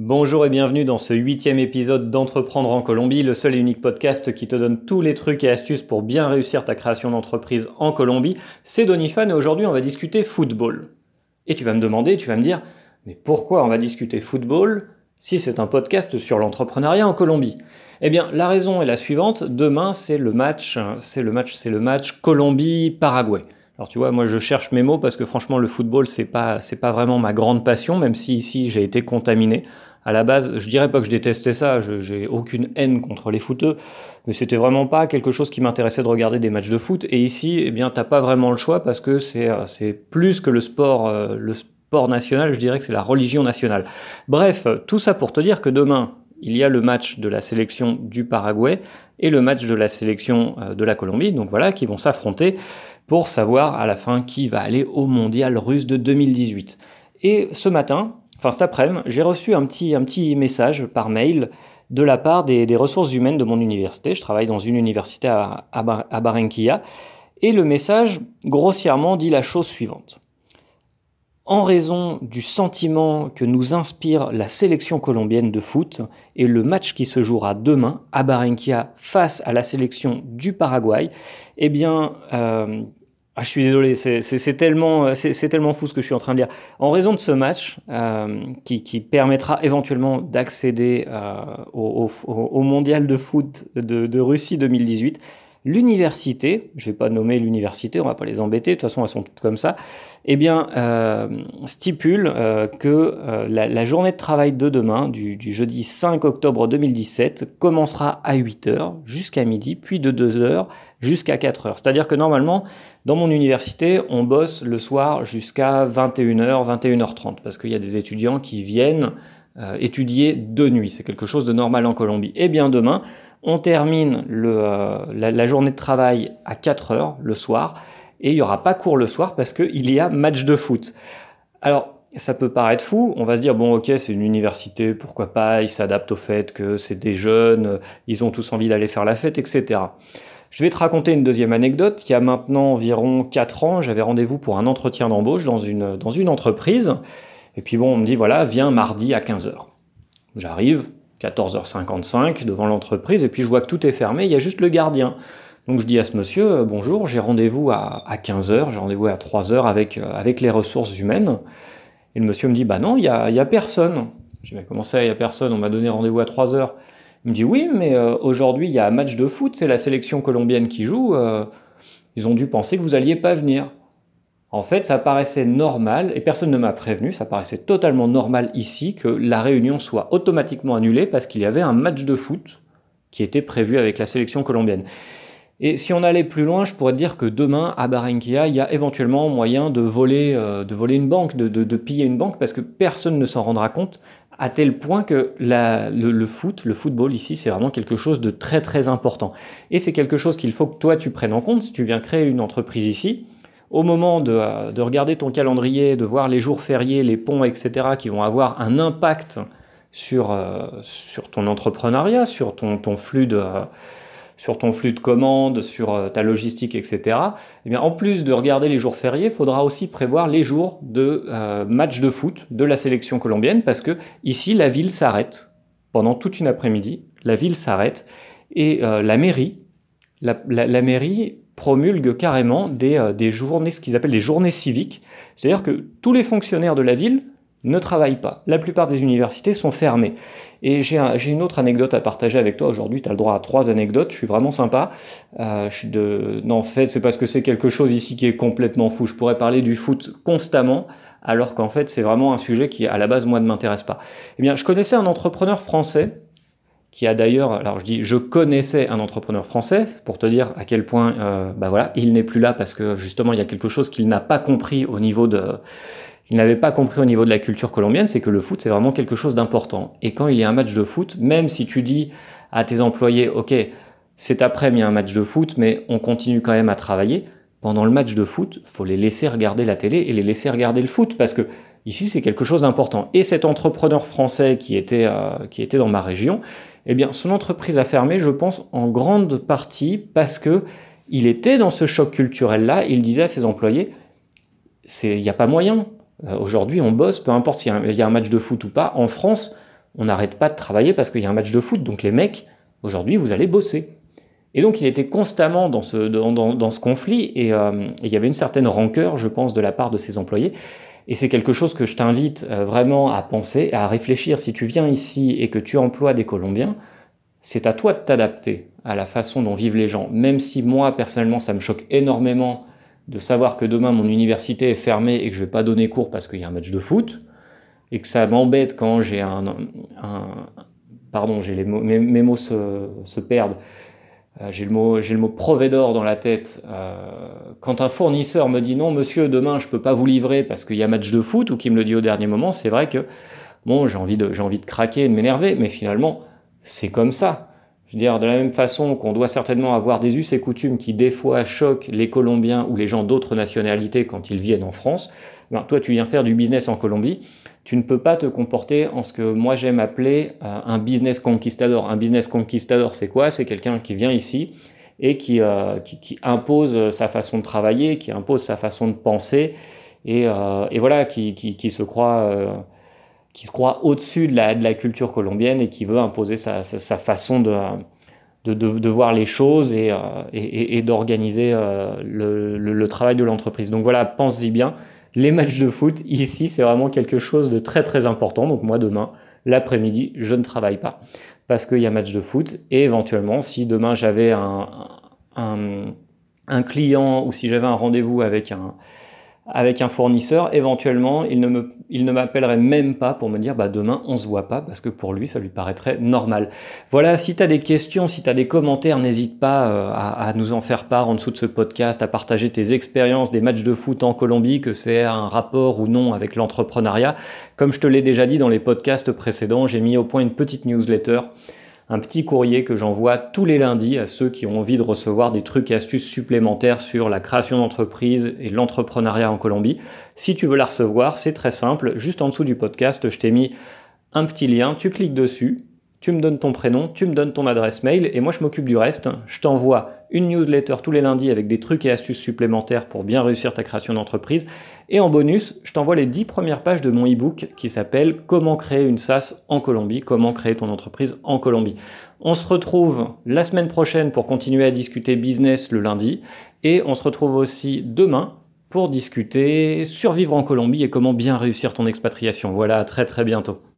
Bonjour et bienvenue dans ce 8e épisode d'Entreprendre en Colombie, le seul et unique podcast qui te donne tous les trucs et astuces pour bien réussir ta création d'entreprise en Colombie. C'est Donifan et aujourd'hui on va discuter football. Et tu vas me demander, tu vas me dire, mais pourquoi on va discuter football si c'est un podcast sur l'entrepreneuriat en Colombie? Eh bien la raison est la suivante, demain c'est le match Colombie-Paraguay. Alors tu vois, moi je cherche mes mots parce que franchement le football c'est pas vraiment ma grande passion, même si ici j'ai été contaminé. À la base, je dirais pas que je détestais ça, j'ai aucune haine contre les footeux, mais c'était vraiment pas quelque chose qui m'intéressait de regarder des matchs de foot. Et ici, eh bien t'as pas vraiment le choix parce que c'est plus que le sport national, je dirais que c'est la religion nationale. Bref, tout ça pour te dire que demain, il y a le match de la sélection du Paraguay et le match de la sélection de la Colombie, donc voilà, qui vont s'affronter pour savoir à la fin qui va aller au Mondial russe de 2018. Et ce matin, enfin cet après-midi, j'ai reçu un petit message par mail de la part des ressources humaines de mon université. Je travaille dans une université à Barranquilla. Et le message, grossièrement, dit la chose suivante. En raison du sentiment que nous inspire la sélection colombienne de foot et le match qui se jouera demain à Barranquilla face à la sélection du Paraguay, eh bien... je suis désolé, c'est tellement fou ce que je suis en train de dire. En raison de ce match, qui permettra éventuellement d'accéder au mondial de foot de Russie 2018, l'université, je ne vais pas nommer l'université, on ne va pas les embêter, de toute façon elles sont toutes comme ça, eh bien, stipule que la journée de travail de demain, du jeudi 5 octobre 2017, commencera à 8h jusqu'à midi, puis de 2h jusqu'à 4h. C'est-à-dire que normalement, dans mon université, on bosse le soir jusqu'à 21h, 21h30, parce qu'il y a des étudiants qui viennent étudier de nuit. C'est quelque chose de normal en Colombie. Eh bien, demain, on termine la journée de travail à 4h le soir et il n'y aura pas cours le soir parce qu'il y a match de foot. Alors, ça peut paraître fou, on va se dire, bon ok, c'est une université, pourquoi pas, ils s'adaptent au fait que c'est des jeunes, ils ont tous envie d'aller faire la fête, etc. Je vais te raconter une deuxième anecdote. Il y a maintenant environ 4 ans, j'avais rendez-vous pour un entretien d'embauche dans une entreprise. Et puis bon, on me dit, voilà, viens mardi à 15h. J'arrive, 14h55 devant l'entreprise, et puis je vois que tout est fermé, il y a juste le gardien. Donc je dis à ce monsieur, bonjour, j'ai rendez-vous à 15h, j'ai rendez-vous à 3h avec les ressources humaines. Et le monsieur me dit, bah non, il y a personne. Je dis, mais comment ça, il y a personne, on m'a donné rendez-vous à 3h. Il me dit, oui, mais aujourd'hui, il y a un match de foot, c'est la sélection colombienne qui joue, ils ont dû penser que vous n'alliez pas venir. En fait, ça paraissait normal, et personne ne m'a prévenu, ça paraissait totalement normal ici que la réunion soit automatiquement annulée parce qu'il y avait un match de foot qui était prévu avec la sélection colombienne. Et si on allait plus loin, je pourrais te dire que demain, à Barranquilla, il y a éventuellement moyen de voler une banque, de piller une banque, parce que personne ne s'en rendra compte, à tel point que le football ici, c'est vraiment quelque chose de très très important. Et c'est quelque chose qu'il faut que toi tu prennes en compte si tu viens créer une entreprise ici. Au moment de regarder ton calendrier, de voir les jours fériés, les ponts, etc., qui vont avoir un impact sur ton entrepreneuriat, sur ton flux de commandes, sur ta logistique, etc., eh bien, en plus de regarder les jours fériés, il faudra aussi prévoir les jours de match de foot de la sélection colombienne, parce que ici, la ville s'arrête. Pendant toute une après-midi, la ville s'arrête, et la mairie promulgue carrément des journées, ce qu'ils appellent des journées civiques, c'est-à-dire que tous les fonctionnaires de la ville ne travaillent pas. La plupart des universités sont fermées. Et j'ai une autre anecdote à partager avec toi aujourd'hui, tu as le droit à 3 anecdotes, je suis vraiment sympa. Non, en fait, c'est parce que c'est quelque chose ici qui est complètement fou, je pourrais parler du foot constamment, alors qu'en fait, c'est vraiment un sujet qui, à la base, moi, ne m'intéresse pas. Eh bien, je connaissais un entrepreneur français, qui a d'ailleurs, alors je dis, je connaissais un entrepreneur français, pour te dire à quel point voilà, il n'est plus là parce que justement il y a quelque chose qu'il n'a pas compris il n'avait pas compris au niveau de la culture colombienne, c'est que le foot c'est vraiment quelque chose d'important. Et quand il y a un match de foot, même si tu dis à tes employés, ok, cet après-midi il y a un match de foot, mais on continue quand même à travailler, pendant le match de foot, il faut les laisser regarder la télé et les laisser regarder le foot parce que ici c'est quelque chose d'important. Et cet entrepreneur français qui était dans ma région, eh bien, son entreprise a fermé, je pense, en grande partie parce qu'il était dans ce choc culturel-là. Il disait à ses employés, il n'y a pas moyen. Aujourd'hui, on bosse, peu importe s'il y a un match de foot ou pas. En France, on n'arrête pas de travailler parce qu'il y a un match de foot, donc les mecs, aujourd'hui, vous allez bosser. Et donc, il était constamment dans ce conflit, et il y avait une certaine rancœur, je pense, de la part de ses employés. Et c'est quelque chose que je t'invite vraiment à penser, à réfléchir. Si tu viens ici et que tu emploies des Colombiens, c'est à toi de t'adapter à la façon dont vivent les gens. Même si moi, personnellement, ça me choque énormément de savoir que demain, mon université est fermée et que je ne vais pas donner cours parce qu'il y a un match de foot, et que ça m'embête quand j'ai le mot proveedor dans la tête. Quand un fournisseur me dit « Non, monsieur, demain, je ne peux pas vous livrer parce qu'il y a match de foot » ou qu'il me le dit au dernier moment, c'est vrai que bon, j'ai envie de craquer et de m'énerver, mais finalement, c'est comme ça. Je veux dire, de la même façon qu'on doit certainement avoir des us et coutumes qui, des fois, choquent les Colombiens ou les gens d'autres nationalités quand ils viennent en France, ben, toi, tu viens faire du business en Colombie, tu ne peux pas te comporter en ce que moi j'aime appeler un business conquistador. Un business conquistador, c'est quoi ? C'est quelqu'un qui vient ici et qui impose sa façon de travailler, qui impose sa façon de penser, et voilà, qui se croit au-dessus de la culture colombienne et qui veut imposer sa façon de voir les choses et d'organiser le travail de l'entreprise. Donc voilà, pense-y bien. Les matchs de foot, ici, c'est vraiment quelque chose de très très important. Donc moi, demain, l'après-midi, je ne travaille pas parce qu'il y a match de foot. Et éventuellement, si demain j'avais un client ou si j'avais un rendez-vous avec un fournisseur, éventuellement, il ne m'appellerait même pas pour me dire bah, « Demain, on ne se voit pas » parce que pour lui, ça lui paraîtrait normal. Voilà, si tu as des questions, si tu as des commentaires, n'hésite pas à nous en faire part en dessous de ce podcast, à partager tes expériences des matchs de foot en Colombie, que c'est un rapport ou non avec l'entrepreneuriat. Comme je te l'ai déjà dit dans les podcasts précédents, j'ai mis au point une petite newsletter, un petit courrier que j'envoie tous les lundis à ceux qui ont envie de recevoir des trucs et astuces supplémentaires sur la création d'entreprise et l'entrepreneuriat en Colombie. Si tu veux la recevoir, c'est très simple. Juste en dessous du podcast, je t'ai mis un petit lien. Tu cliques dessus, tu me donnes ton prénom, tu me donnes ton adresse mail et moi je m'occupe du reste. Je t'envoie une newsletter tous les lundis avec des trucs et astuces supplémentaires pour bien réussir ta création d'entreprise. Et en bonus, je t'envoie les 10 premières pages de mon e-book qui s'appelle « Comment créer une SAS en Colombie », comment créer ton entreprise en Colombie. On se retrouve la semaine prochaine pour continuer à discuter business le lundi et on se retrouve aussi demain pour discuter survivre en Colombie et comment bien réussir ton expatriation. Voilà, à très très bientôt.